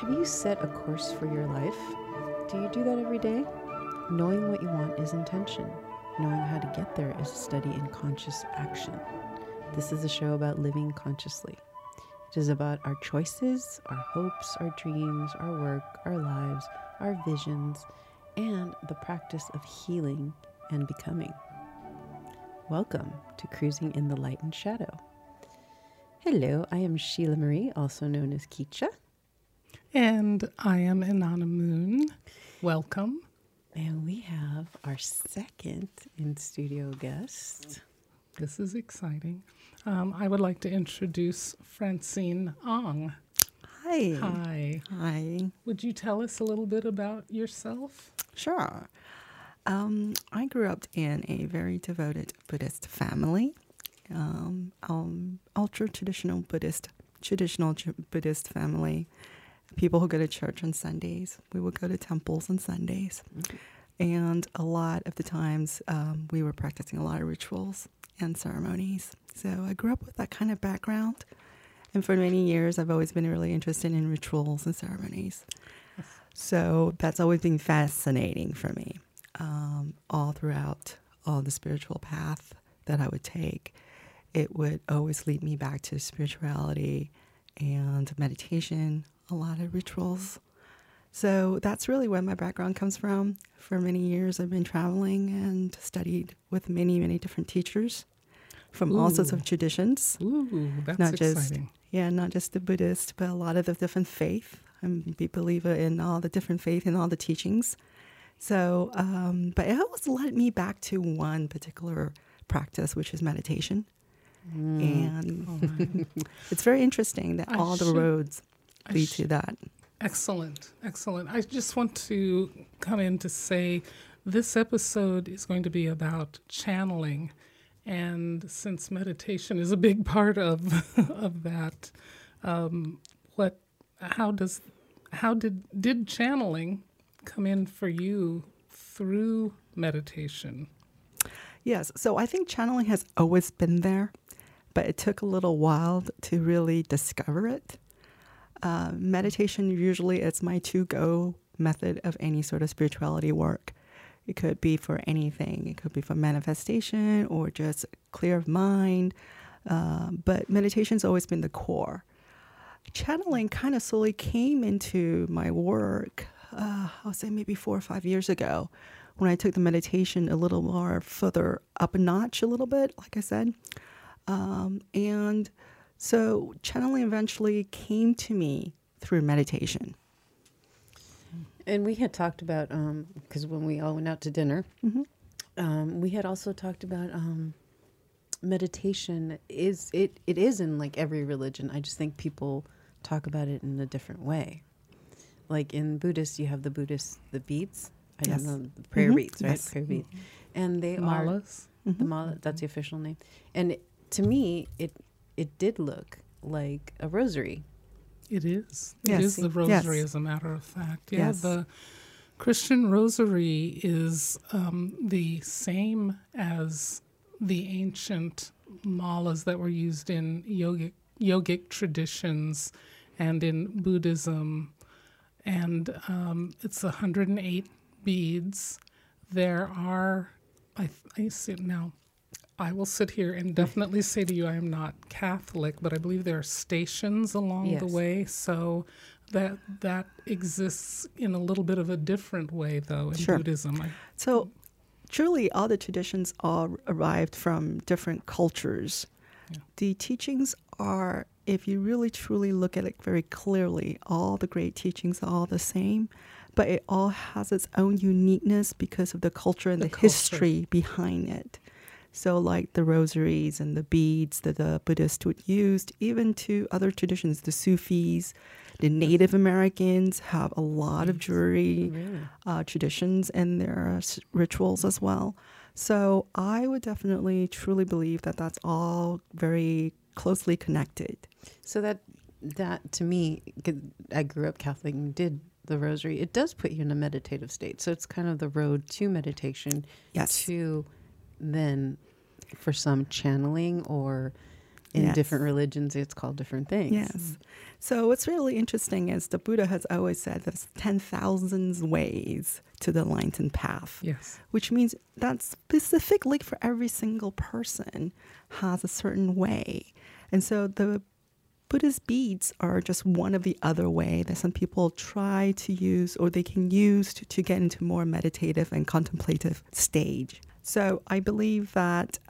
Have you set a course for your life? Do you do that every day? Knowing what you want is intention. Knowing how to get there is a study in conscious action. This is a show about living consciously. It is about our choices, our hopes, our dreams, our work, our lives, our visions, and the practice of healing and becoming. Welcome to Cruising in the Light and Shadow. Hello, I am Sheila Marie, also known as Kicha. And I am Inanna Moon. Welcome. And we have our second in-studio guest. This is exciting. I would like to introduce Francine Ong. Hi. Hi. Hi. Would you tell us a little bit about yourself? Sure. I grew up in a very devoted Buddhist family, ultra-traditional Buddhist, Buddhist family, people who go to church on Sundays. We would go to temples on Sundays. Mm-hmm. And a lot of the times we were practicing a lot of rituals and ceremonies. So I grew up with that kind of background. And for many years, I've always been really interested in rituals and ceremonies. Yes. So that's always been fascinating for me. All throughout all the spiritual path that I would take, it would always lead me back to spirituality and meditation, a lot of rituals. So that's really where my background comes from. For many years, I've been traveling and studied with many, many different teachers from all sorts of traditions. Ooh, that's not just, exciting. Yeah, not just the Buddhist, but a lot of the different faith. I'm a big believer in all the different faith and all the teachings. So, but it always led me back to one particular practice, which is meditation. And it's very interesting that all the roads lead to that. Excellent, excellent. I just want to come in to say this episode is going to be about channeling. And since meditation is a big part of that, how did channeling come in for you through meditation? Yes. So I think channeling has always been there, but it took a little while to really discover it. Meditation usually is my to-go method of any sort of spirituality work. It could be for anything. It could be for manifestation or just clear of mind. But meditation's always been the core. Channeling kind of slowly came into my work. I'll say maybe 4 or 5 years ago when I took the meditation a little more further up a notch a little bit, like I said. And so channeling eventually came to me through meditation. And we had talked about, because when we all went out to dinner, mm-hmm. We had also talked about meditation. It is in like every religion. I just think people talk about it in a different way. Like in Buddhist, you have the Buddhists, the beads. I don't know, the prayer mm-hmm. beads, right? Yes. Prayer beads. Mm-hmm. And they malas. Are... Mm-hmm. The malas. That's the official name. And to me, it did look like a rosary. It is. Yes. It is the rosary, yes. As a matter of fact. Yeah, yes. The Christian rosary is the same as the ancient malas that were used in yogic traditions and in Buddhism. And it's 108 beads. There are, I sit now, I will sit here and definitely say to you, I am not Catholic, but I believe there are stations along yes. the way. So that exists in a little bit of a different way, though, in sure. Buddhism. So truly all the traditions are arrived from different cultures. Yeah. The teachings are, if you really truly look at it very clearly, all the great teachings are all the same, but it all has its own uniqueness because of the culture and the history behind it. So like the rosaries and the beads that the Buddhists would use, even to other traditions, the Sufis, the Native Americans have a lot of jewelry traditions and their rituals as well. So I would definitely truly believe that that's all very closely connected. So that to me, 'cause I grew up Catholic and did the rosary, it does put you in a meditative state. So it's kind of the road to meditation yes. to then for some channeling or in different religions, it's called different things. Yes. So what's really interesting is the Buddha has always said there's 10,000 ways to the enlightened path. Yes. Which means that specifically for every single person has a certain way. And so the Buddhist beads are just one of the other way that some people try to use or they can use to get into more meditative and contemplative stage. So I believe that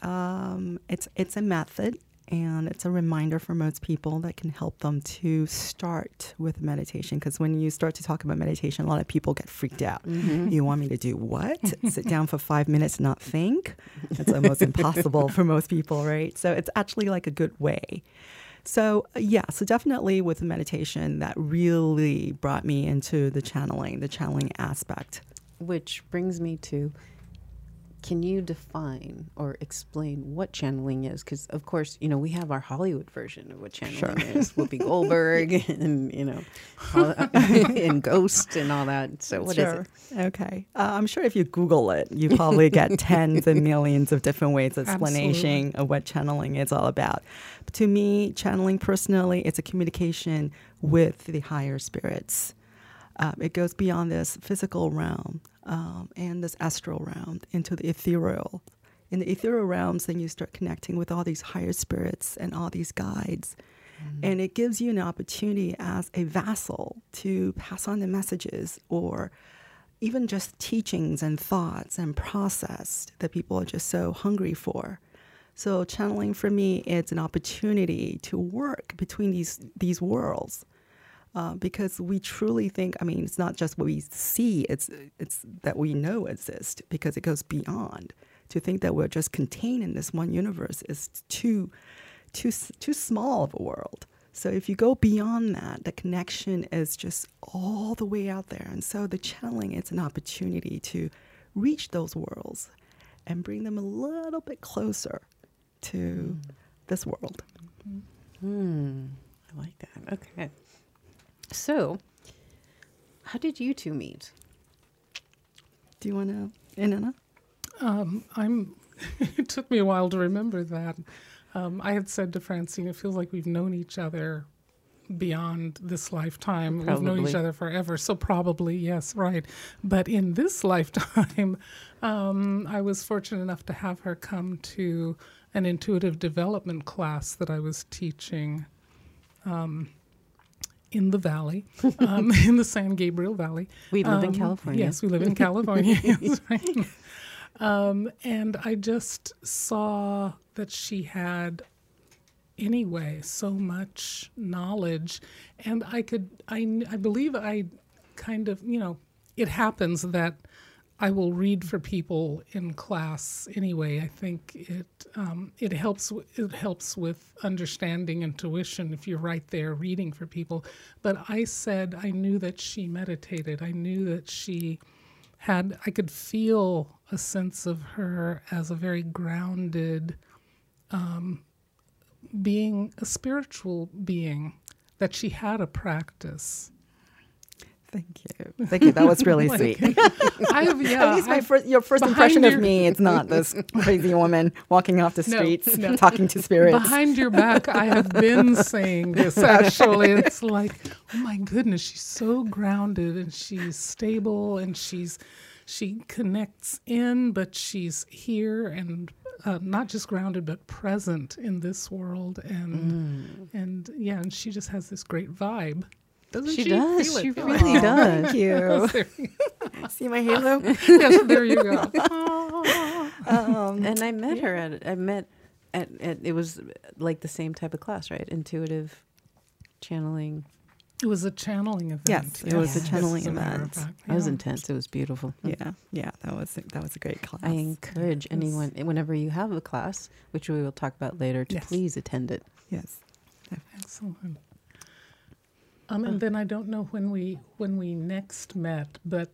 it's a method and it's a reminder for most people that can help them to start with meditation. Because when you start to talk about meditation, a lot of people get freaked out. Mm-hmm. You want me to do what? Sit down for 5 minutes and not think? That's almost impossible for most people, right? So it's actually like a good way. So, yeah, so definitely with meditation, that really brought me into the channeling aspect. Which brings me to, can you define or explain what channeling is? Because, of course, you know, we have our Hollywood version of what channeling is. Whoopi Goldberg and, you know, and Ghost and all that. So what is it? Okay. I'm sure if you Google it, you probably get tens and millions of different ways of explanation of what channeling is all about. But to me, channeling personally, it's a communication with the higher spirits. It goes beyond this physical realm. And this astral realm into the ethereal. In the ethereal realms, then you start connecting with all these higher spirits and all these guides. Mm-hmm. And it gives you an opportunity as a vassal to pass on the messages or even just teachings and thoughts and process that people are just so hungry for. So channeling for me, it's an opportunity to work between these worlds. Because we truly think, I mean, it's not just what we see, it's that we know exists, because it goes beyond. To think that we're just contained in this one universe is too small of a world. So if you go beyond that, the connection is just all the way out there. And so the channeling is an opportunity to reach those worlds and bring them a little bit closer to this world. I like that. Okay. So, how did you two meet? Do you want to, Inanna? It took me a while to remember that. I had said to Francine, it feels like we've known each other beyond this lifetime. Probably. We've known each other forever, so probably, yes, right. But in this lifetime, I was fortunate enough to have her come to an intuitive development class that I was teaching in the valley, in the San Gabriel Valley. We live in California. Yes, we live in California. Yes, right. And I just saw that she had, anyway, so much knowledge. And I believe I kind of, you know, it happens that I will read for people in class anyway. I think it helps with understanding intuition if you're right there reading for people. But I said I knew that she meditated. I knew that she had. I could feel a sense of her as a very grounded being, a spiritual being, that she had a practice. Thank you. That was really sweet. At least your first impression of me, it's not this crazy woman walking off the streets talking to spirits. Behind your back, I have been saying this, actually. It's like, oh my goodness, she's so grounded and she's stable and she connects in, but she's here and not just grounded, but present in this world. And she just has this great vibe. Doesn't she does. Feel it? She really does. Thank you. See my halo? Yes, there you go. And I met her at. It was like the same type of class, right? Intuitive channeling. It was a channeling event. Yes, it was a channeling event. It was intense. It was beautiful. Yeah. That was a great class. I encourage anyone, whenever you have a class, which we will talk about later, to please attend it. Yes. Excellent. And then I don't know when we next met, but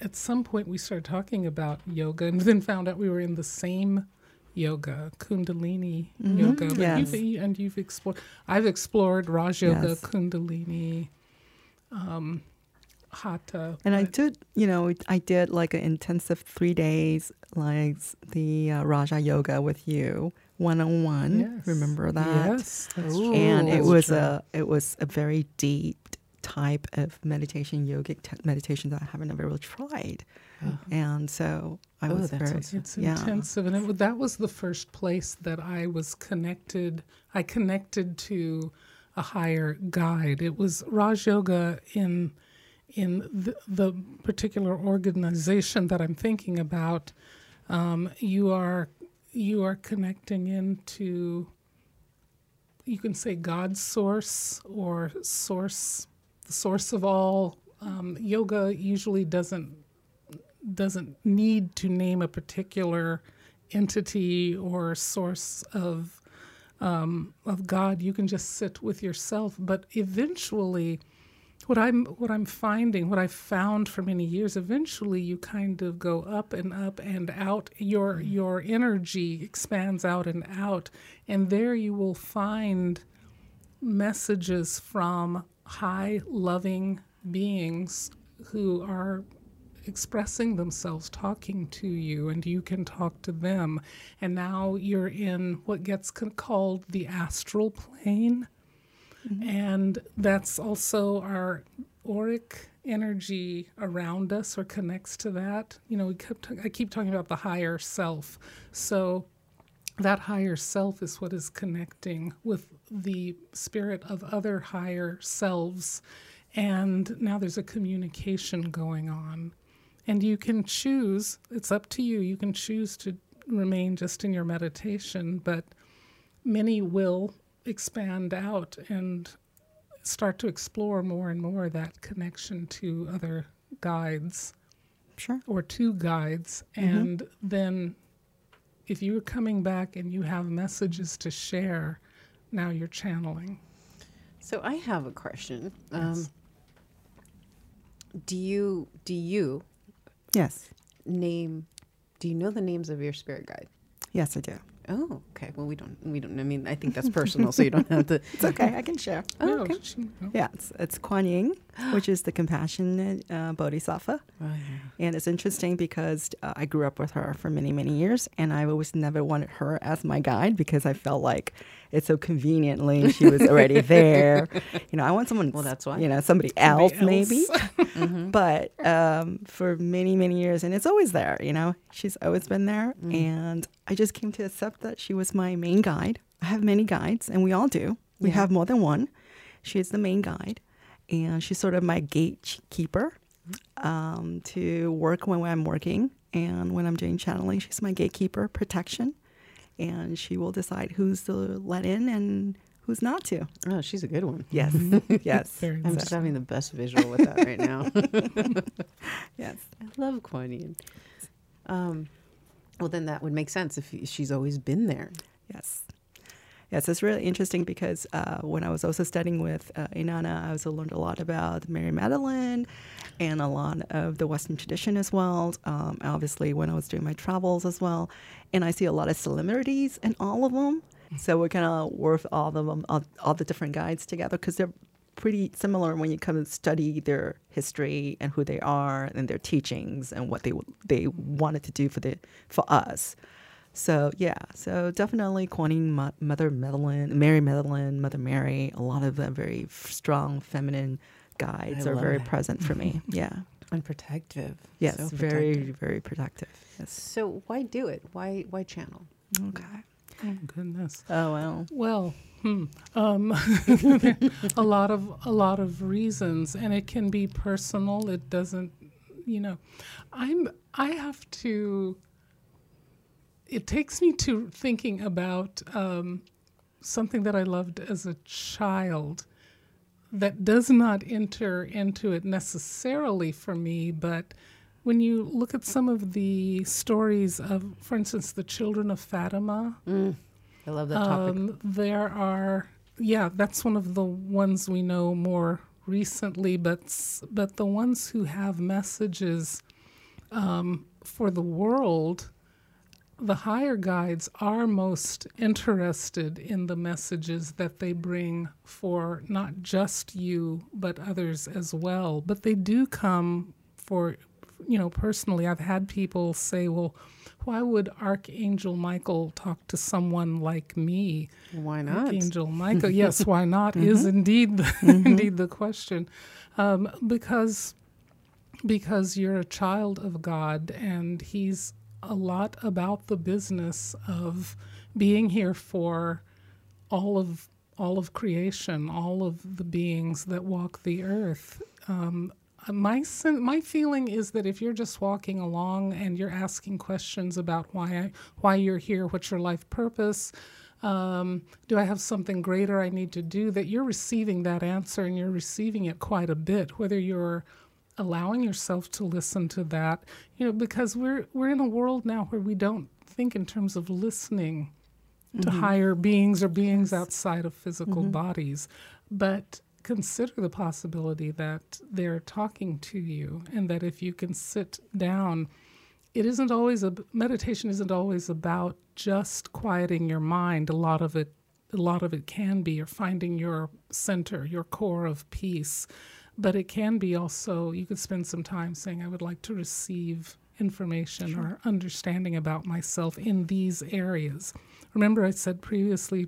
at some point we started talking about yoga and then found out we were in the same yoga, Kundalini yoga. But you've explored. I've explored Raj yoga, Kundalini. hatha. And I did, you know, I did like an intensive 3 days, like the Raja Yoga with you, one-on-one. Yes. Remember that? Yes, that's true. And it was a very deep type of meditation, yogic meditation that I haven't ever really tried. Uh-huh. And so I was very... It's intensive. And that was the first place that I was connected. I connected to a higher guide. It was Raj Yoga in the particular organization that I'm thinking about. You are connecting into, you can say, God's source or source, the source of all. Yoga usually doesn't need to name a particular entity or source of God. You can just sit with yourself. But eventually, what I found for many years, eventually you kind of go up and up and out. Your energy expands out and out, and there you will find messages from high loving beings who are expressing themselves, talking to you, and you can talk to them. And now you're in what gets called the astral plane. Mm-hmm. And that's also our auric energy around us, or connects to that. You know, I keep talking about the higher self. So that higher self is what is connecting with the spirit of other higher selves. And now there's a communication going on. And you can choose, it's up to you, you can choose to remain just in your meditation, but many will expand out and start to explore more and more that connection to other guides. Sure. Or to guides. Mm-hmm. And then if you're coming back and you have messages to share, now you're channeling. So I have a question. Yes. Do you Yes. Do you know the names of your spirit guide? Yes, I do. Oh, okay. Well, we don't, I mean, I think that's personal, so you don't have to. It's okay. I can share. Oh, okay. Yeah, it's Guanyin, which is the compassionate bodhisattva. Oh, yeah. And it's interesting because I grew up with her for many, many years, and I always never wanted her as my guide because I felt like it's so conveniently she was already there. You know, I want someone, well, that's why. You know, somebody else. Maybe. Mm-hmm. But for many, many years, and it's always there, you know, she's always been there. Mm. And I just came to accept that she was my main guide. I have many guides, and we all do. We have more than one. She is the main guide, and she's sort of my gatekeeper to work when I'm working. And when I'm doing channeling, she's my gatekeeper, protection. And she will decide who's to let in and who's not to. Oh, she's a good one. Yes. Yes. I'm just having the best visual with that right now. Yes. I love Guanyin. Well, then that would make sense if she's always been there. Yes. Yes, it's really interesting because when I was also studying with Inanna, I also learned a lot about Mary Magdalene and a lot of the Western tradition as well. Obviously, when I was doing my travels as well. And I see a lot of similarities in all of them. So we're kind of worth all the different guides together because they're pretty similar when you come and study their history and who they are and their teachings and what they wanted to do for us. So, yeah, so definitely Guanyin, Mother Magdalene, Mother Mary, a lot of the very strong feminine guides are very present for me. Yeah. And protective. Yes, so very, very protective. Yes. So why do it? Why channel? Okay. Oh, goodness. Oh, well. Well, a lot of reasons, and it can be personal. It doesn't, you know, I have to... It takes me to thinking about something that I loved as a child that does not enter into it necessarily for me, but when you look at some of the stories of, for instance, the children of Fatima. Mm, I love that topic. That's one of the ones we know more recently, but the ones who have messages for the world the higher guides are most interested in the messages that they bring for not just you, but others as well. But they do come for, you know, personally. I've had people say, well, why would Archangel Michael talk to someone like me? Why not? Archangel Michael, yes, why not is indeed the, indeed the question. Because you're a child of God, and he's a lot about the business of being here for all of creation, all of the beings that walk the earth. My feeling is that if you're just walking along and you're asking questions about why you're here, what's your life purpose, do I have something greater I need to do, that you're receiving that answer, and you're receiving it quite a bit, whether you're allowing yourself to listen to that, you know, because we're in a world now where we don't think in terms of listening to higher beings or beings outside of physical bodies, but consider the possibility that they're talking to you, and that if you can sit down, it isn't always meditation isn't always about just quieting your mind. A lot of it can be, or finding your center, your core of peace. But it can be also, you could spend some time saying, I would like to receive information or understanding about myself in these areas. Remember, I said previously,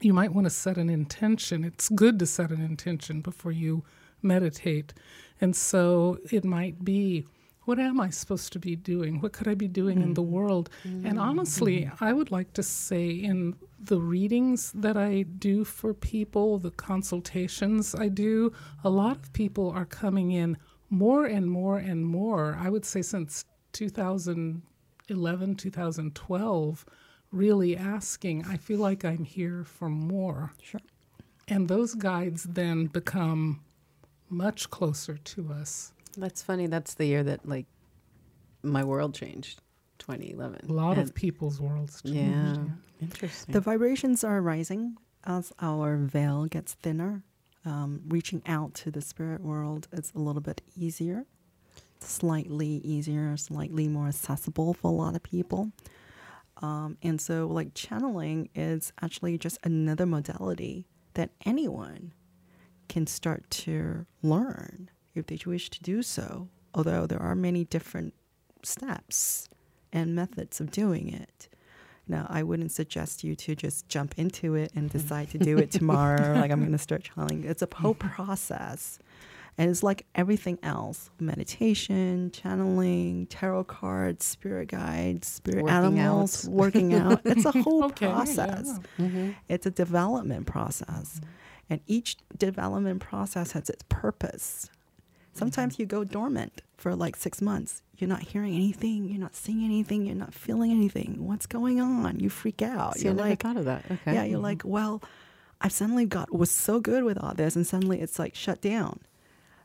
you might want to set an intention. It's good to set an intention before you meditate. And so it might be, what am I supposed to be doing? What could I be doing in the world? And honestly, I would like to say in the readings that I do for people, the consultations I do, a lot of people are coming in more and more and more. I would say since 2011, 2012, really asking, I feel like I'm here for more. Sure. And those guides then become much closer to us. That's funny. That's the year that, like, my world changed, 2011. A lot of people's worlds changed. Yeah. Interesting. The vibrations are rising as our veil gets thinner. Reaching out to the spirit world is a little bit easier, slightly more accessible for a lot of people. And so, like, channeling is actually just another modality that anyone can start to learn if they wish to do so, although there are many different steps and methods of doing it. Now, I wouldn't suggest you to just jump into it and decide to do it tomorrow, like I'm going to start channeling. It's a whole process. And it's like everything else, meditation, channeling, tarot cards, spirit guides, spirit animals, working out. It's a whole process. Yeah. It's a development process. And each development process has its purpose. Sometimes you go dormant for like 6 months. You're not hearing anything. You're not seeing anything. You're not feeling anything. What's going on? You freak out. See, you're like, I never thought of that. Okay. Yeah, you're like, well, I suddenly was so good with all this, and suddenly it's like shut down.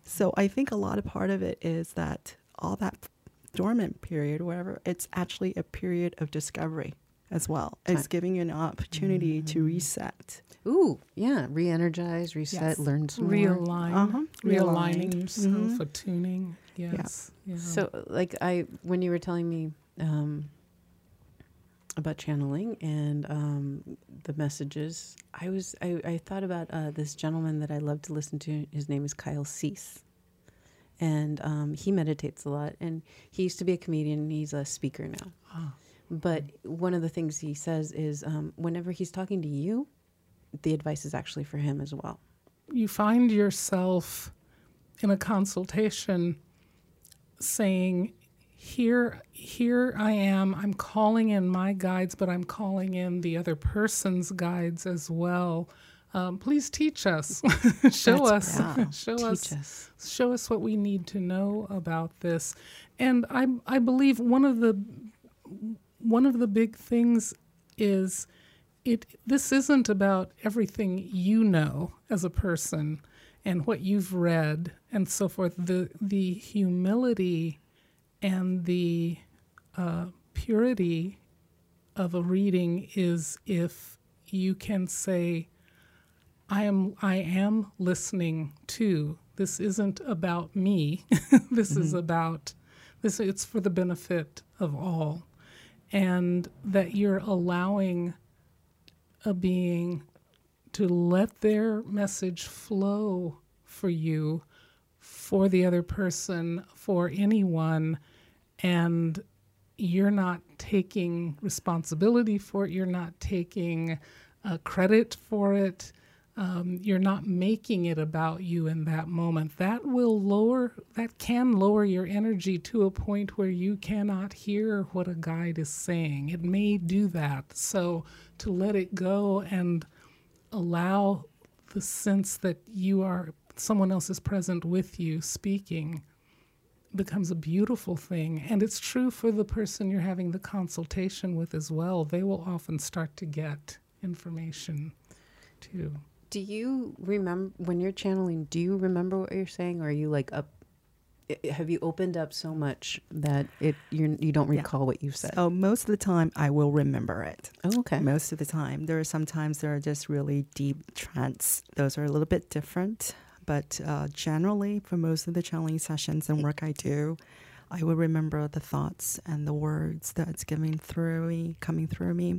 So I think a lot of part of it is that all that dormant period, whatever, it's actually a period of discovery as well. It's giving you an opportunity to reset. Ooh, yeah, re-energize, reset, learn some more. Realigning yourself, attuning. Yes. Yeah. Yeah. So, like, when you were telling me about channeling and the messages, I thought about this gentleman that I love to listen to. His name is Kyle Cease, and he meditates a lot. And he used to be a comedian. And he's a speaker now. Oh. But one of the things he says is whenever he's talking to you, the advice is actually for him as well. You find yourself in a consultation saying, here I am. I'm calling in my guides, but I'm calling in the other person's guides as well. Please teach us, show us what we need to know about this. And I believe one of the big things is this isn't about everything you know as a person and what you've read and so forth. The humility and the purity of a reading is if you can say, I am listening to. This isn't about me. This is about this. It's for the benefit of all. and that you're allowing a being to let their message flow for you, for the other person, for anyone, and you're not taking responsibility for it, you're not taking credit for it, you're not making it about you in that moment. That will lower, that can lower your energy to a point where you cannot hear what a guide is saying. It may do that. So to let it go and allow the sense that you are, someone else is present with you speaking, becomes a beautiful thing. And it's true for the person you're having the consultation with as well. They will often start to get information too. Do you remember when you're channeling, do you remember what you're saying, or are you like up, have you opened up so much that it you don't recall what you said? Oh, most of the time I will remember it. Oh, okay. Most of the time. There are sometimes there are just really deep trance. Those are a little bit different. But generally, for most of the channeling sessions and work I do, I will remember the thoughts and the words that's coming through me.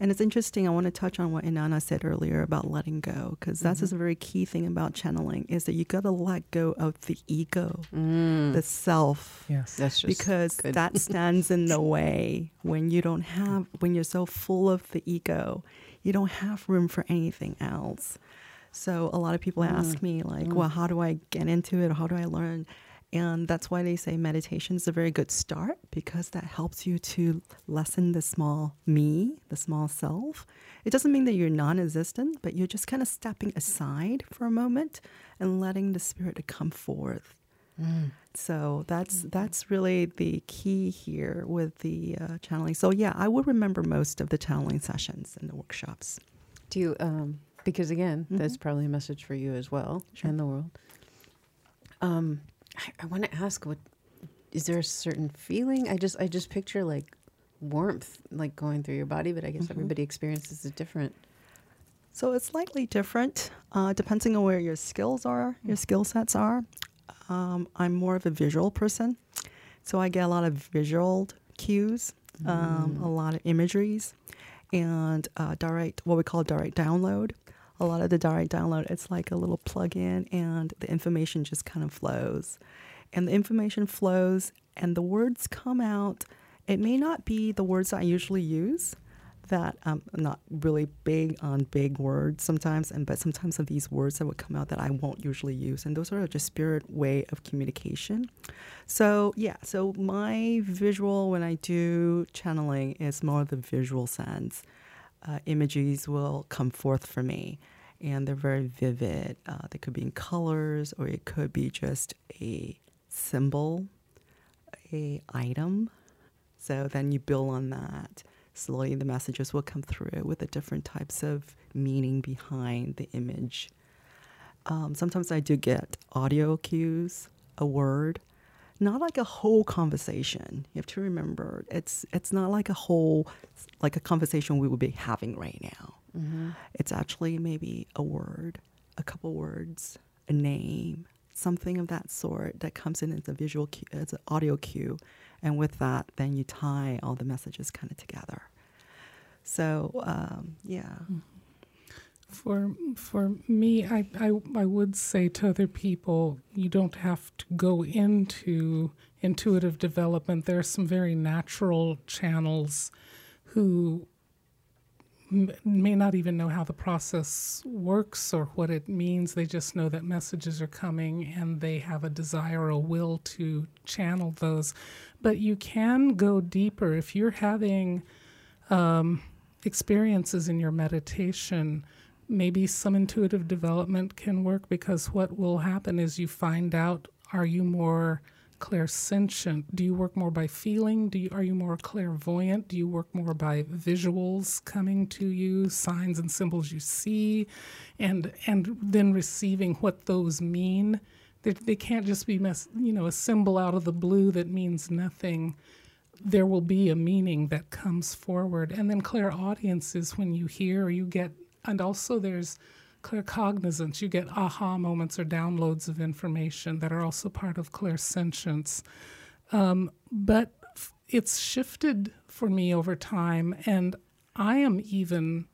And it's interesting, I want to touch on what Inanna said earlier about letting go, because that's just a very key thing about channeling, is that you got to let go of the ego, the self. Yes, that's just because good. That stands in the way when you're so full of the ego, you don't have room for anything else. So a lot of people ask me, like, well, how do I get into it? How do I learn? And that's why they say meditation is a very good start, because that helps you to lessen the small me, the small self. It doesn't mean that you're non-existent, but you're just kind of stepping aside for a moment and letting the spirit to come forth. So that's really the key here with the channeling. So, yeah, I would remember most of the channeling sessions and the workshops. Do you... because, again, that's probably a message for you as well, sure, and the world. I want to ask, is there a certain feeling? I just picture, like, warmth, like, going through your body, but I guess everybody experiences it different. So it's slightly different, depending on where your skills are, your skill sets are. I'm more of a visual person, so I get a lot of visual cues, a lot of imageries, and what we call direct download. A lot of the direct download, it's like a little plug-in, and the information just kind of flows. And the information flows, and the words come out. It may not be the words I usually use, that I'm not really big on big words sometimes, but sometimes of these words that would come out that I won't usually use. And those are just spirit way of communication. So, yeah, so my visual when I do channeling is more of the visual sense. Images will come forth for me, and they're very vivid. They could be in colors, or it could be just a symbol, a item. So then you build on that. Slowly the messages will come through with the different types of meaning behind the image. Sometimes I do get audio cues, a word, not like a whole conversation. You have to remember, it's not like a conversation we would be having right now. It's actually maybe a word, a couple words, a name, something of that sort that comes in as a visual cue, as an audio cue. And with that, then you tie all the messages kind of together. So, yeah. For me, I would say to other people, you don't have to go into intuitive development. There are some very natural channels who may not even know how the process works or what it means. They just know that messages are coming and they have a desire, a will to channel those. But you can go deeper. If you're having experiences in your meditation, maybe some intuitive development can work, because what will happen is you find out, are you more clairsentient? Do you work more by feeling? Are you more clairvoyant? Do you work more by visuals coming to you, signs and symbols you see, and then receiving what those mean? They can't just be a symbol out of the blue that means nothing. There will be a meaning that comes forward. And then clairaudience is when you hear or you get, and also there's claircognizance. You get aha moments or downloads of information that are also part of clairsentience. But it's shifted for me over time, and I am even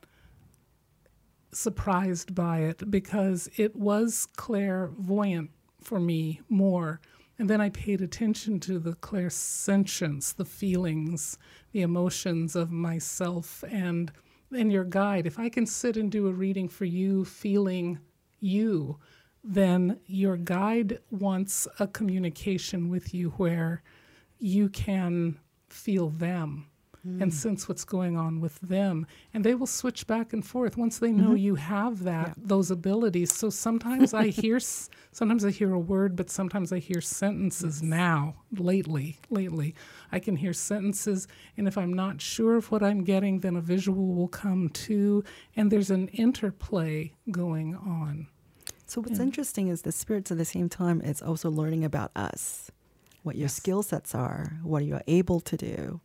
surprised by it because it was clairvoyant for me more. And then I paid attention to the clairsentience, the feelings, the emotions of myself and your guide. If I can sit and do a reading for you feeling you, then your guide wants a communication with you where you can feel them and sense what's going on with them. And they will switch back and forth once they know you have that, those abilities. So sometimes I hear a word, but sometimes I hear sentences now, lately. I can hear sentences, and if I'm not sure of what I'm getting, then a visual will come too. And there's an interplay going on. So what's interesting is the spirits at the same time is also learning about us, what your skill sets are, what you're able to do.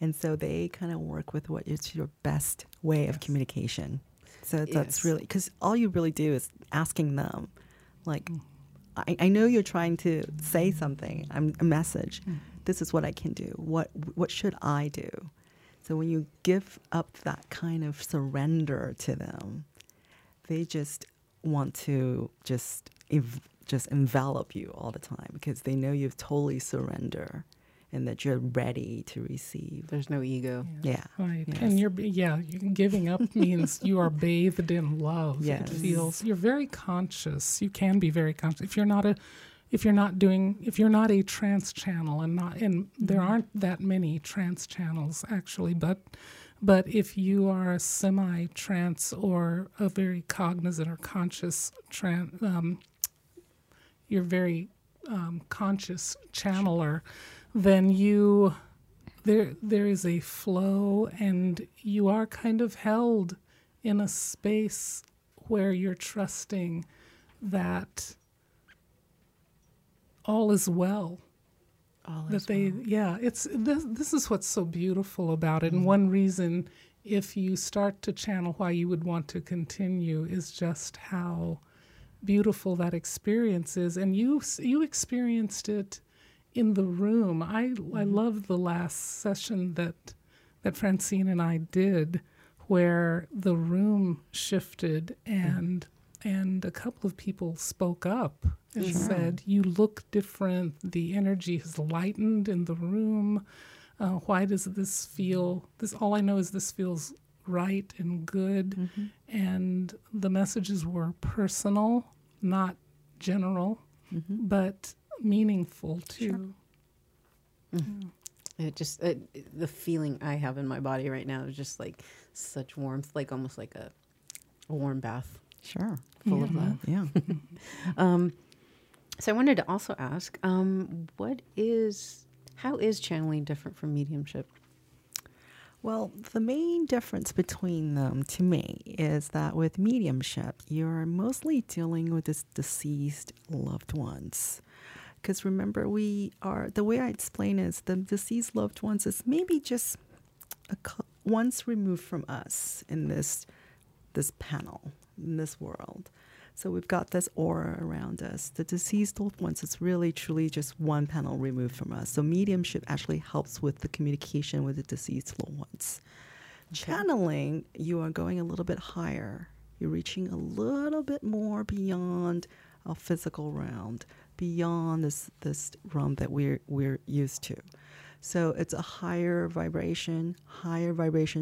And so they kind of work with what is your best way of communication. So that's really, because all you really do is asking them, like, I know you're trying to say something, a message. This is what I can do. What should I do? So when you give up that kind of surrender to them, they just want to just envelop you all the time because they know you've totally surrendered. And that you're ready to receive. There's no ego. Yes. Yeah. Right. Yes. And you're giving up means you are bathed in love. Yes. It feels you're very conscious. You can be very conscious. If you're not a trance channel and there aren't that many trance channels actually, but if you are a semi trance or a very cognizant or conscious trance, you're very conscious channeler, then there is a flow, and you are kind of held in a space where you're trusting that all is well. This is what's so beautiful about it. And one reason, if you start to channel, why you would want to continue is just how beautiful that experience is. And you experienced it in the room. I loved the last session that Francine and I did, where the room shifted and a couple of people spoke up and said, "You look different. The energy has lightened in the room. Why does this feel? This all I know is this feels right and good." And the messages were personal, not general, but meaningful too. It just the feeling I have in my body right now is just like such warmth, like almost like a warm bath. Sure, full of love. Yeah. So I wanted to also ask, how is channeling different from mediumship? Well, the main difference between them to me is that with mediumship, you're mostly dealing with this deceased loved ones. Because remember, the way I explain is the deceased loved ones is maybe just once removed from us in this panel, in this world. So we've got this aura around us. The deceased loved ones is really truly just one panel removed from us. So mediumship actually helps with the communication with the deceased loved ones. Okay. Channeling, you are going a little bit higher. You're reaching a little bit more beyond our physical realm, beyond this realm that we're used to. So it's a higher vibration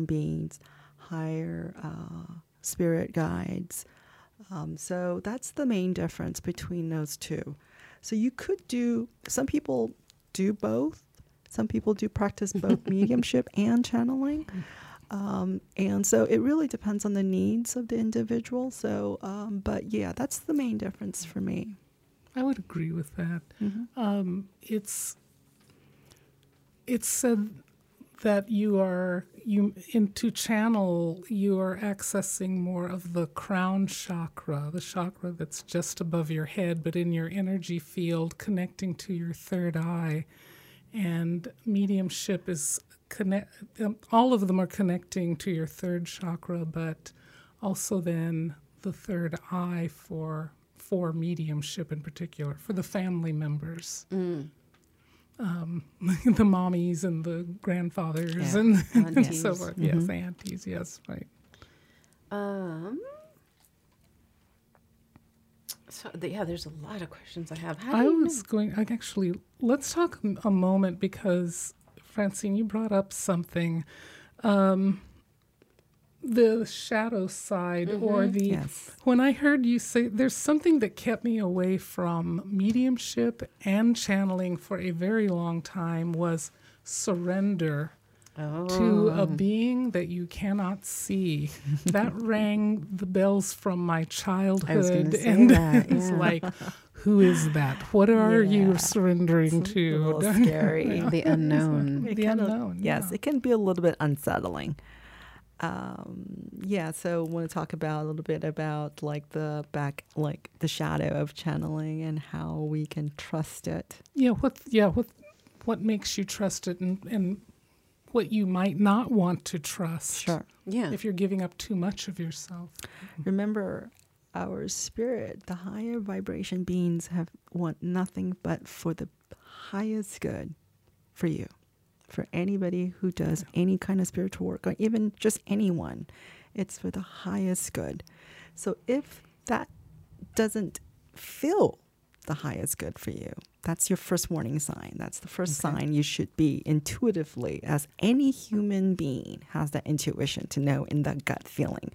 beings, higher spirit guides. So that's the main difference between those two. So you could do, some people do both. Some people do practice both mediumship and channeling. And so it really depends on the needs of the individual. So, but yeah, that's the main difference for me. I would agree with that. It's said that to channel, you are accessing more of the crown chakra, the chakra that's just above your head, but in your energy field, connecting to your third eye. And mediumship is all of them are connecting to your third chakra, but also then the third eye for mediumship in particular, for the family members. the mommies and the grandfathers and so forth. Mm-hmm. Yes, aunties. Yes, right. So yeah, there's a lot of questions I have. Actually, let's talk a moment, because Francine, you brought up something, the shadow side, or the, when I heard you say, there's something that kept me away from mediumship and channeling for a very long time, was surrender to a being that you cannot see. That rang the bells from my childhood. I was gonna say that. It's like, who is that? What are you surrendering to? It's a little scary. The unknown. The unknown. Yes, it can be a little bit unsettling. Yeah, so I want to talk about a little bit about like the shadow of channeling and how we can trust it. Yeah, what makes you trust it, and what you might not want to trust. Sure. Yeah. If you're giving up too much of yourself. Remember, our spirit, the higher vibration beings want nothing but for the highest good for you. For anybody who does any kind of spiritual work, or even just anyone, it's for the highest good. So if that doesn't feel the highest good for you, that's your first warning sign. That's the first sign you should be intuitively, as any human being has that intuition to know in the gut feeling,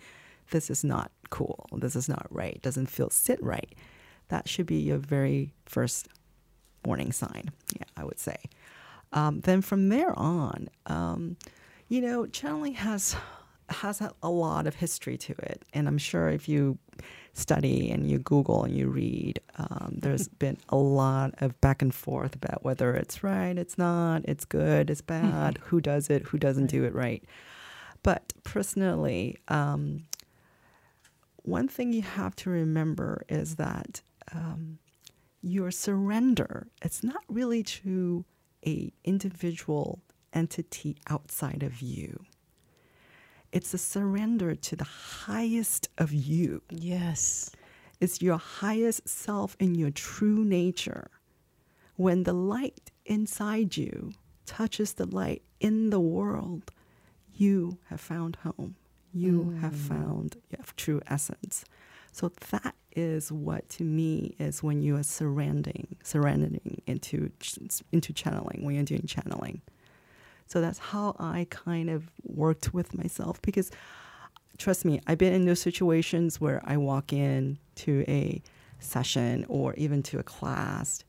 this is not cool, this is not right, doesn't feel sit right. That should be your very first warning sign, I would say. Then from there on, you know, channeling has a lot of history to it. And I'm sure if you study and you Google and you read, there's been a lot of back and forth about whether it's right, it's not, it's good, it's bad, who does it, who doesn't do it right. But personally, one thing you have to remember is that your surrender, it's not really to an individual entity outside of you. It's a surrender to the highest of you. Yes. It's your highest self in your true nature. When the light inside you touches the light in the world, you have found home. You have found your true essence. So that is what, to me, is when you are surrendering into channeling, when you're doing channeling. So that's how I kind of worked with myself, because, trust me, I've been in those situations where I walk in to a session or even to a class,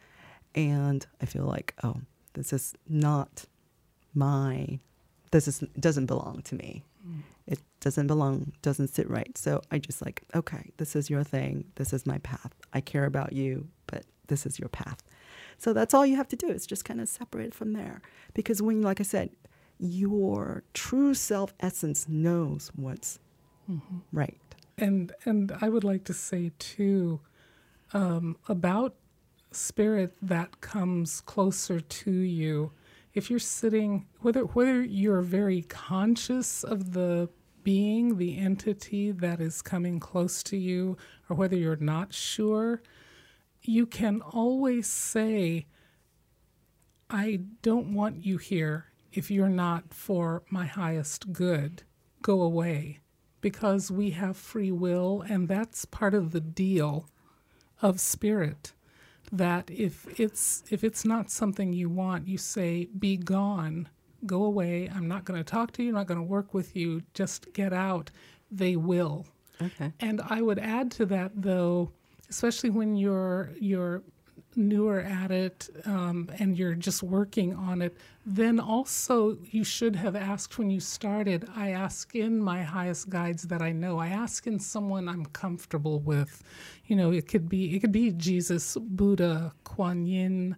and I feel like, oh, this is not my, doesn't belong to me. It doesn't belong, doesn't sit right. So I just like, okay, this is your thing. This is my path. I care about you, but this is your path. So that's all you have to do, is just kind of separate from there. Because when, like I said, your true self essence knows what's right. And I would like to say, too, about spirit that comes closer to you. If you're sitting, whether you're very conscious of the being, the entity that is coming close to you, or whether you're not sure, you can always say, I don't want you here if you're not for my highest good. Go away. Because we have free will, and that's part of the deal of spirit. That if it's not something you want, you say, be gone, go away, I'm not going to talk to you, I'm not going to work with you, just get out. They will. Okay. And I would add to that, though, especially when you're newer at it, and you're just working on it, then also you should have asked when you started, I ask in my highest guides that I know. I ask in someone I'm comfortable with. You know, it could be Jesus, Buddha, Guanyin.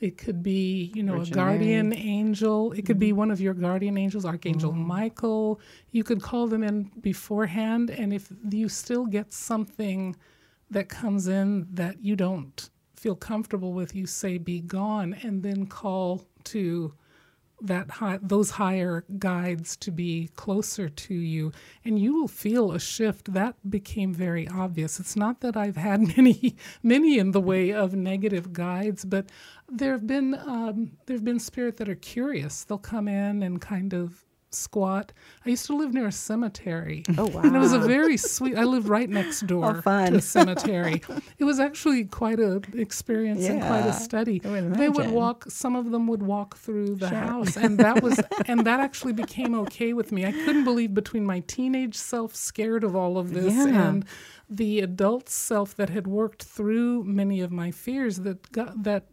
It could be, you know, Virgin a guardian Mary. Angel. It could be one of your guardian angels, Archangel Michael. You could call them in beforehand, and if you still get something that comes in that you don't feel comfortable with, you say, be gone, and then call to those higher guides to be closer to you, and you will feel a shift. That became very obvious. It's not that I've had many in the way of negative guides, but there have been spirit that are curious. They'll come in and kind of squat. I used to live near a cemetery. Oh, wow. And it was a very sweet, I lived right next door to a cemetery. It was actually quite an experience and quite a study. They would walk, some of them would walk through the house, and that actually became okay with me. I couldn't believe, between my teenage self scared of all of this and the adult self that had worked through many of my fears, that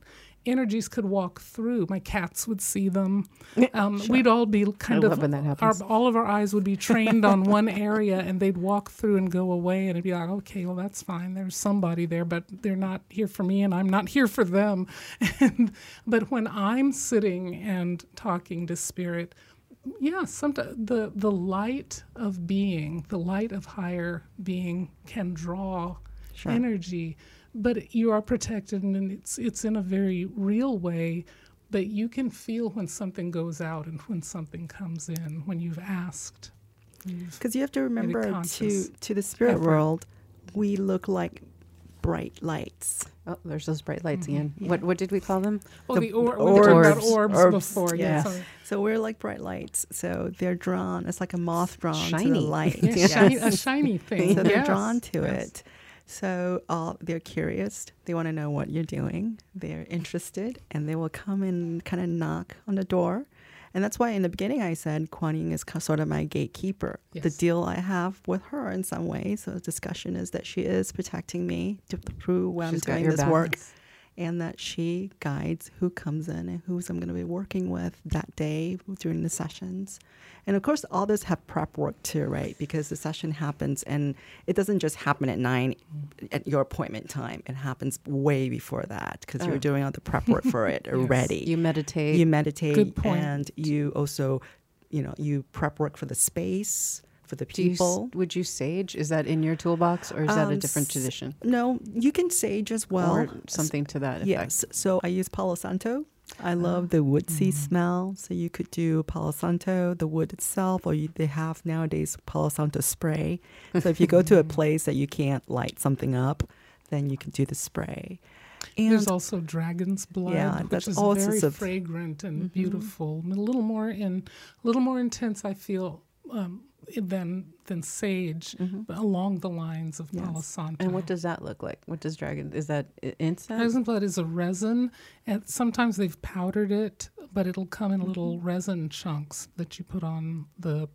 energies could walk through. My cats would see them. We'd all be kind of, all of our eyes would be trained on one area, and they'd walk through and go away, and it'd be like, okay, well, that's fine. There's somebody there, but they're not here for me, and I'm not here for them. But when I'm sitting and talking to spirit, sometimes the light of being, the light of higher being can draw energy. But you are protected, and it's in a very real way. But you can feel when something goes out and when something comes in, when you've asked. Because you have to remember, to the spirit world, we look like bright lights. Oh, there's those bright lights again. Yeah. What did we call them? Oh, we talked about orbs before. Yeah. So we're like bright lights. So they're drawn. It's like a moth drawn to the light. Yeah, a shiny thing. So they're drawn to it. So they're curious, they want to know what you're doing, they're interested, and they will come and kind of knock on the door. And that's why in the beginning I said Guanyin is sort of my gatekeeper. Yes. The deal I have with her in some ways, so the discussion is that she is protecting me through when I'm doing this work, and that she guides who comes in and who I'm going to be working with that day during the sessions. And of course, all this have prep work too, right? Because the session happens, and it doesn't just happen at 9 at your appointment time. It happens way before that, because you're doing all the prep work for it already. You meditate. Good point. And you also, you prep work for the space, for the people. Would you sage? Is that in your toolbox, or is that a different tradition? No, you can sage as well. Or something to that effect. Yes. So I use Palo Santo. I love the woodsy smell. So you could do Palo Santo, the wood itself, or they have nowadays Palo Santo spray. So if you go to a place that you can't light something up, then you can do the spray. And there's also dragon's blood, which is very fragrant and beautiful, and a little more intense, I feel, than sage, along the lines of Palo Santo. And what does that look like? What does dragon? Is that incense? Dragon's blood is a resin, and sometimes they've powdered it, but it'll come in little resin chunks that you put on the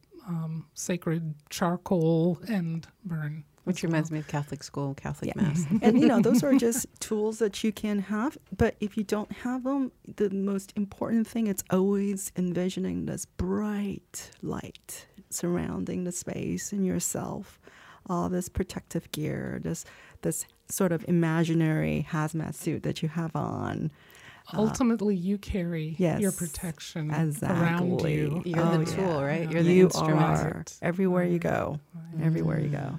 sacred charcoal and burn. Which reminds me of Catholic school, Catholic mass. And, those are just tools that you can have. But if you don't have them, the most important thing, it's always envisioning this bright light surrounding the space and yourself. All this protective gear, this sort of imaginary hazmat suit that you have on. Ultimately, you carry your protection around you. You're the tool, right? You're the instrument. Are. Everywhere you go. Everywhere you go,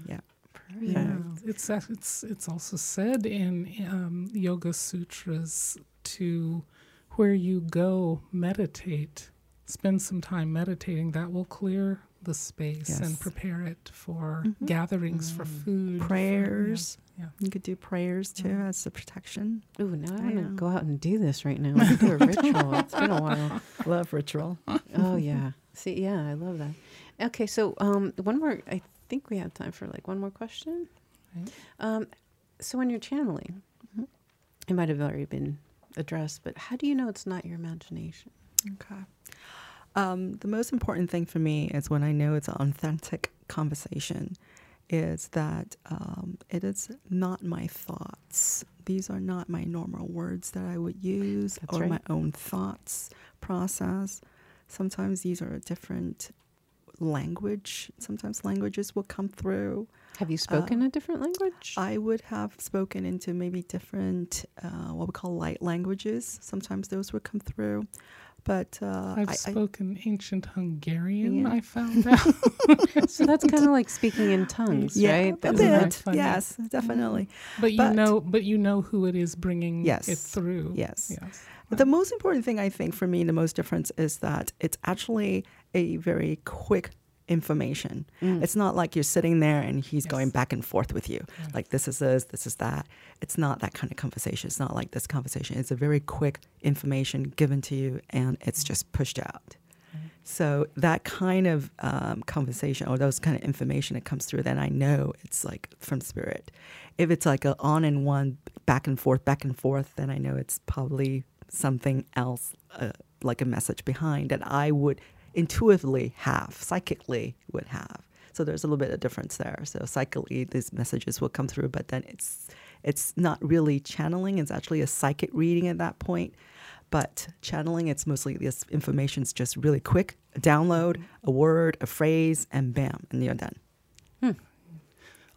Yeah, it's also said in Yoga Sutras to where you go, meditate, spend some time meditating. That will clear the space and prepare it for gatherings, for food, prayers. You could do prayers too as a protection. Oh, now I want to go out and do this right now. I do a ritual. It's been a while. Love ritual. Oh yeah. See, I love that. Okay, so one more. I think we have time for one more question. Right. So when you're channeling, it might have already been addressed, but how do you know it's not your imagination? Okay. The most important thing for me is when I know it's an authentic conversation, is that it is not my thoughts. These are not my normal words that I would use, my own thoughts process. Sometimes these are different language. Sometimes languages will come through. Have you spoken a different language? I would have spoken into maybe different, what we call light languages. Sometimes those would come through. But I've spoken ancient Hungarian, yeah. I found out. So that's kind of like speaking in tongues, yeah, right? A bit, yes, definitely. But you know who it is bringing it through. Yes. But the most important thing, I think, for me, the most difference is that it's actually a very quick information. It's not like you're sitting there and he's going back and forth with you. Like this is that. It's not that kind of conversation. It's not like this conversation. It's a very quick information given to you and it's just pushed out. So that kind of conversation or those kind of information that comes through, then I know it's like from spirit. If it's like a on and one, back and forth, then I know it's probably something else, like a message behind that I would intuitively have, psychically would have. So there's a little bit of difference there. So psychically, these messages will come through, but then it's not really channeling. It's actually a psychic reading at that point. But channeling, it's mostly this information's just really quick. A download, a word, a phrase, and bam, and you're done.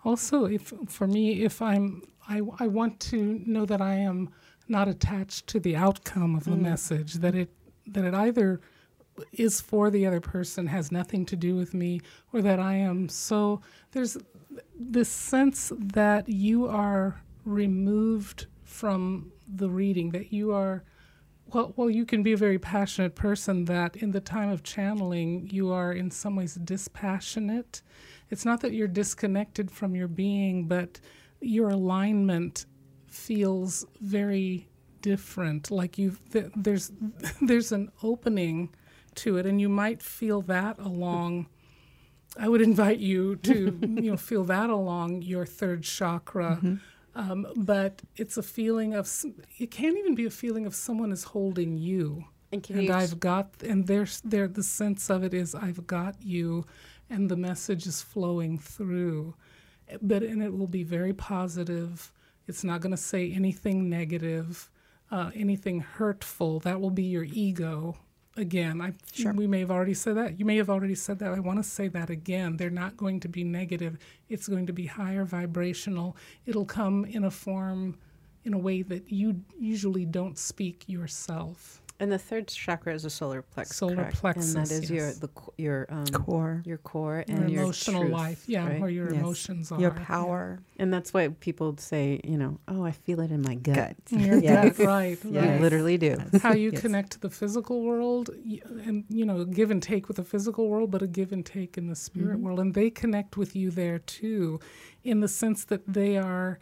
Also, I want to know that I am not attached to the outcome of the message, that it either is for the other person, has nothing to do with me, or that I am so... There's this sense that you are removed from the reading, that you are... Well, you can be a very passionate person that in the time of channeling, you are in some ways dispassionate. It's not that you're disconnected from your being, but your alignment feels very different. Like there's an opening to it, and you might feel that along. I would invite you to feel that along your third chakra. Mm-hmm. But it's a feeling of, it can't even be a feeling of someone is holding you. The sense of it is I've got you and the message is flowing through. And it will be very positive. It's not going to say anything negative, anything hurtful. That will be your ego. Again, we may have already said that. You may have already said that. I want to say that again. They're not going to be negative. It's going to be higher vibrational. It'll come in a form, in a way that you usually don't speak yourself. And the third chakra is a solar plexus. And that is your core. Your core and your emotional truth, life. Yeah, right? Where your emotions are. Your power. Yeah. And that's why people say, oh, I feel it in my gut. Gut, right. Yes. You literally do. How you connect to the physical world, and, a give and take with the physical world, but a give and take in the spirit world. And they connect with you there, too, in the sense that they're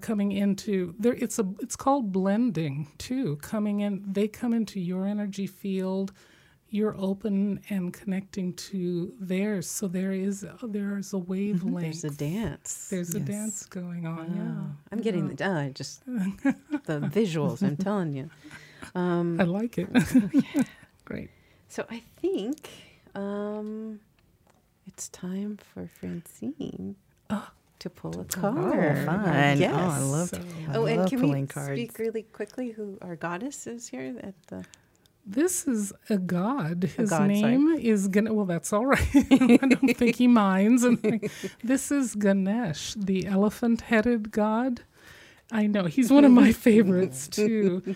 coming into there. It's called blending too. Coming in, they come into your energy field. You're open and connecting to theirs. So there is a wavelength. There's a dance. There's a dance going on. Yeah, I'm getting the visuals. I'm telling you. I like it. Great. So I think it's time for Francine. To pull a card. Oh, fun. Yes. Oh, I love it. And can we speak really quickly who our goddess is here at the... This is a god. His name is Ganesh. Well, that's all right. I don't think he minds. This is Ganesh, the elephant-headed god. I know. He's one of my favorites, too.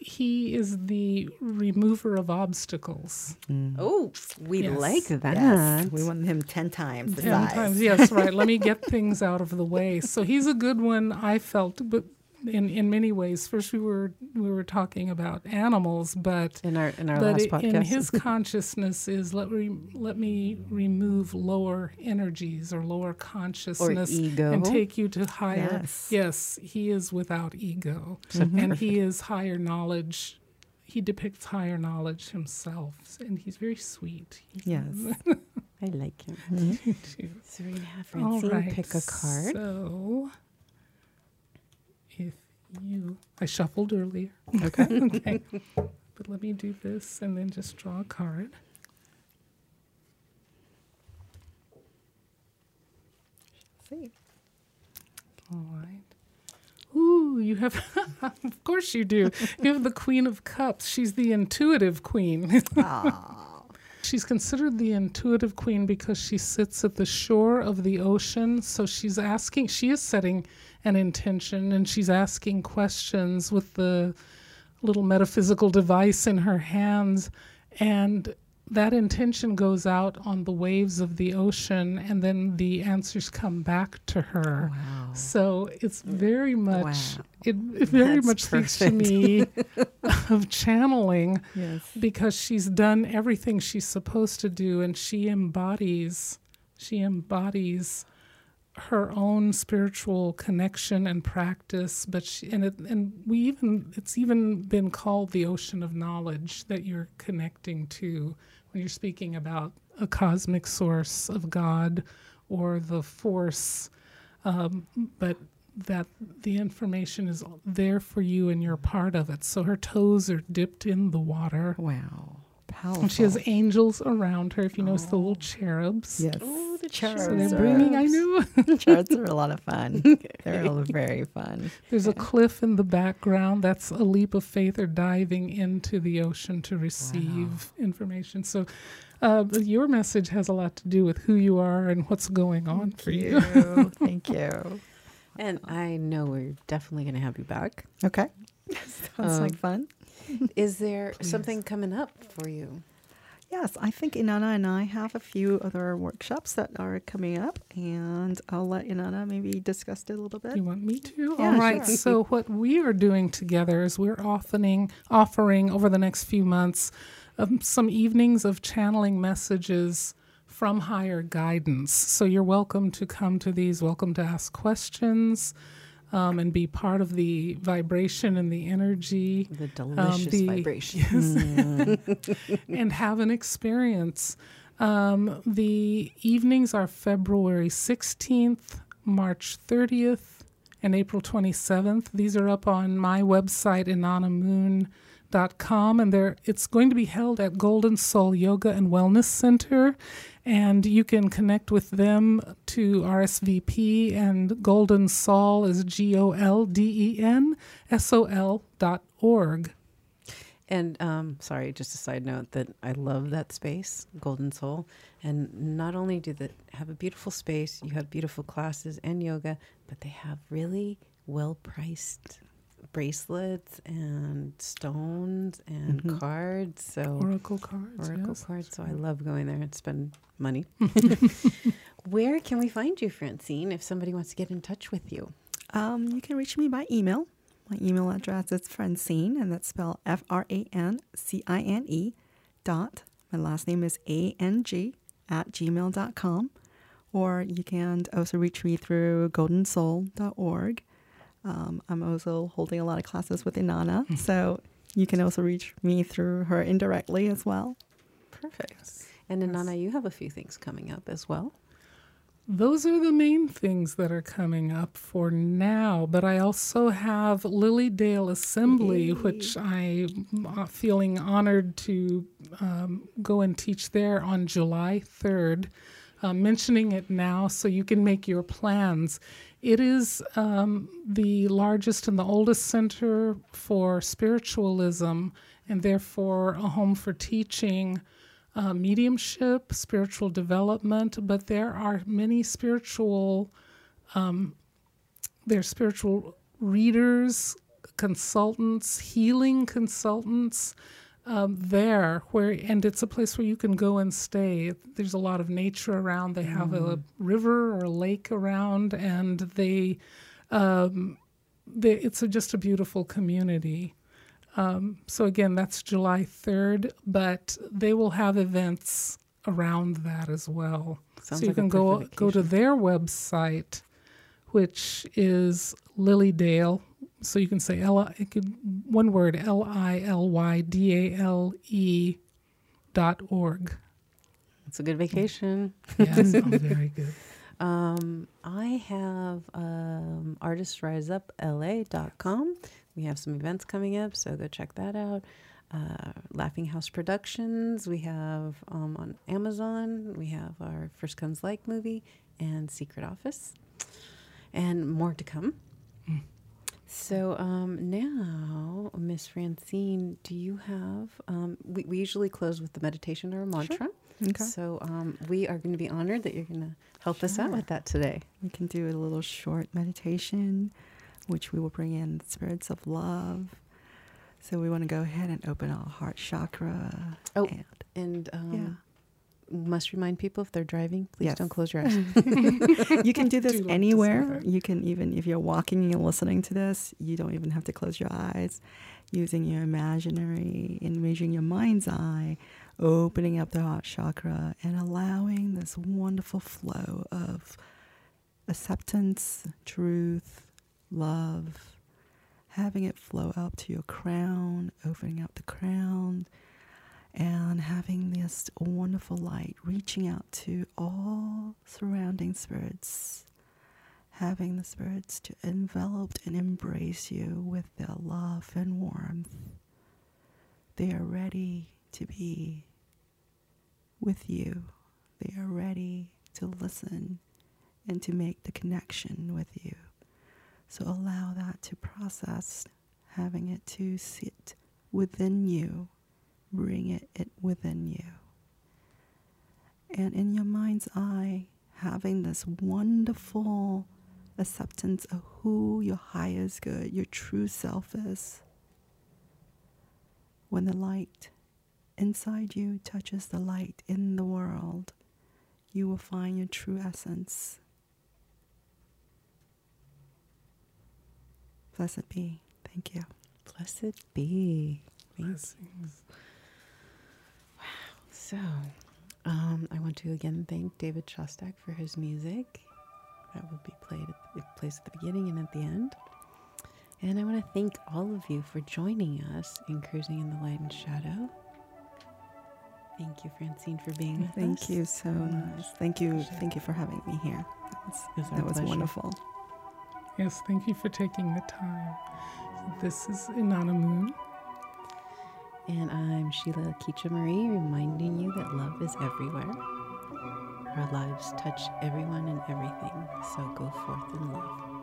He is the remover of obstacles. Oh, we like that. Yes. We want him 10 times the size. 10 times, yes, right. Let me get things out of the way. So he's a good one, I felt, but in many ways. First, we were talking about animals, but in our last podcast, in his consciousness is let me remove lower energies or lower consciousness or ego, and take you to higher. Yes, he is without ego, and he is higher knowledge. He depicts higher knowledge himself, and he's very sweet. I like him. So we're gonna have Francine pick a card. So. I shuffled earlier. Okay. But let me do this and then just draw a card. See. All right. Ooh, you have, of course you do. You have the Queen of Cups. She's the intuitive queen. She's considered the intuitive queen because she sits at the shore of the ocean. So she is setting an intention, and she's asking questions with the little metaphysical device in her hands, and that intention goes out on the waves of the ocean, and then the answers come back to her. Wow. So it's very much, wow. it very That's much perfect. Speaks to me of channeling, yes. because she's done everything she's supposed to do, and she embodies her own spiritual connection and practice, but it's even been called the ocean of knowledge that you're connecting to when you're speaking about a cosmic source of God or the force, but that the information is there for you and you're part of it. So her toes are dipped in the water. Wow. Powerful. And she has angels around her. If you notice the little cherubs. Yes. Oh, the cherubs. So they're bringing, I knew. Cherubs are a lot of fun. Okay. They're all very fun. There's a cliff in the background. That's a leap of faith or diving into the ocean to receive information. So your message has a lot to do with who you are and what's going on for you. Thank you. And I know we're definitely going to have you back. Okay. Sounds like fun. Is there something coming up for you? Yes, I think Inanna and I have a few other workshops that are coming up, and I'll let Inanna maybe discuss it a little bit. You want me to? Yeah, all right. Sure. So what we are doing together is we're offering over the next few months some evenings of channeling messages from higher guidance. So you're welcome to come to these, welcome to ask questions. And be part of the vibration and the energy. The delicious vibration. Yes. And have an experience. The evenings are February 16th, March 30th, and April 27th. These are up on my website, Inanamoon.com, and it's going to be held at Golden Soul Yoga and Wellness Center. And you can connect with them to RSVP, and Golden Soul is GoldenSoul.org. And sorry, just a side note that I love that space, Golden Soul. And not only do they have a beautiful space, you have beautiful classes and yoga, but they have really well-priced bracelets and stones and cards. So Oracle cards. So I love going there and spend money. Where can we find you, Francine, if somebody wants to get in touch with you? You can reach me by email. My email address is Francine, and that's spelled FRANCINE. My last name is ANG@gmail.com. Or you can also reach me through goldensoul.org. I'm also holding a lot of classes with Inanna, so you can also reach me through her indirectly as well. Perfect. Yes. And Inanna, you have a few things coming up as well. Those are the main things that are coming up for now, but I also have Lily Dale Assembly, which I'm feeling honored to go and teach there on July 3rd. Mentioning it now so you can make your plans. It is the largest and the oldest center for spiritualism, and therefore a home for teaching mediumship, spiritual development, but there are many spiritual readers, consultants, healing consultants, and it's a place where you can go and stay. There's a lot of nature around. They have a river or a lake around, and it's just a beautiful community. So again, that's July 3rd, but they will have events around that as well. Sounds so you can go to their website, which is Lily Dale. So you can say LILYDALE.org. That's a good vacation. Yes, very good. I have artistsriseupla.com. We have some events coming up, so go check that out. Laughing House Productions. We have on Amazon. We have our First Comes Like movie and Secret Office, and more to come. So now, Miss Francine, do you have, we usually close with the meditation or a mantra. Sure. Okay. So we are going to be honored that you're going to help us out with that today. We can do a little short meditation, which we will bring in the spirits of love, So we want to go ahead and open our heart chakra. Oh, and must remind people if they're driving, please don't close your eyes. You can do this anywhere. You can even, if you're walking and listening to this, you don't even have to close your eyes. Using your imaginary, envisioning your mind's eye, opening up the heart chakra and allowing this wonderful flow of acceptance, truth, love, having it flow up to your crown, opening up the crown, and having this wonderful light reaching out to all surrounding spirits, having the spirits to envelop and embrace you with their love and warmth. They are ready to be with you. They are ready to listen and to make the connection with you. So allow that to process, having it to sit within you, bring it within you. And in your mind's eye, having this wonderful acceptance of who your highest good, your true self is. When the light inside you touches the light in the world, you will find your true essence. Blessed be. Thank you. Blessed be. Thanks. Wow. So, I want to again thank David Chostak for his music. That will be plays at the beginning and at the end. And I want to thank all of you for joining us in Cruising in the Light and Shadow. Thank you, Francine, for being with us. Thank you so much. Thank you. Thank you for having me here. That was wonderful. Yes, thank you for taking the time. This is Inanna Moon. And I'm Sheila Kicha Marie, reminding you that love is everywhere. Our lives touch everyone and everything, so go forth in love.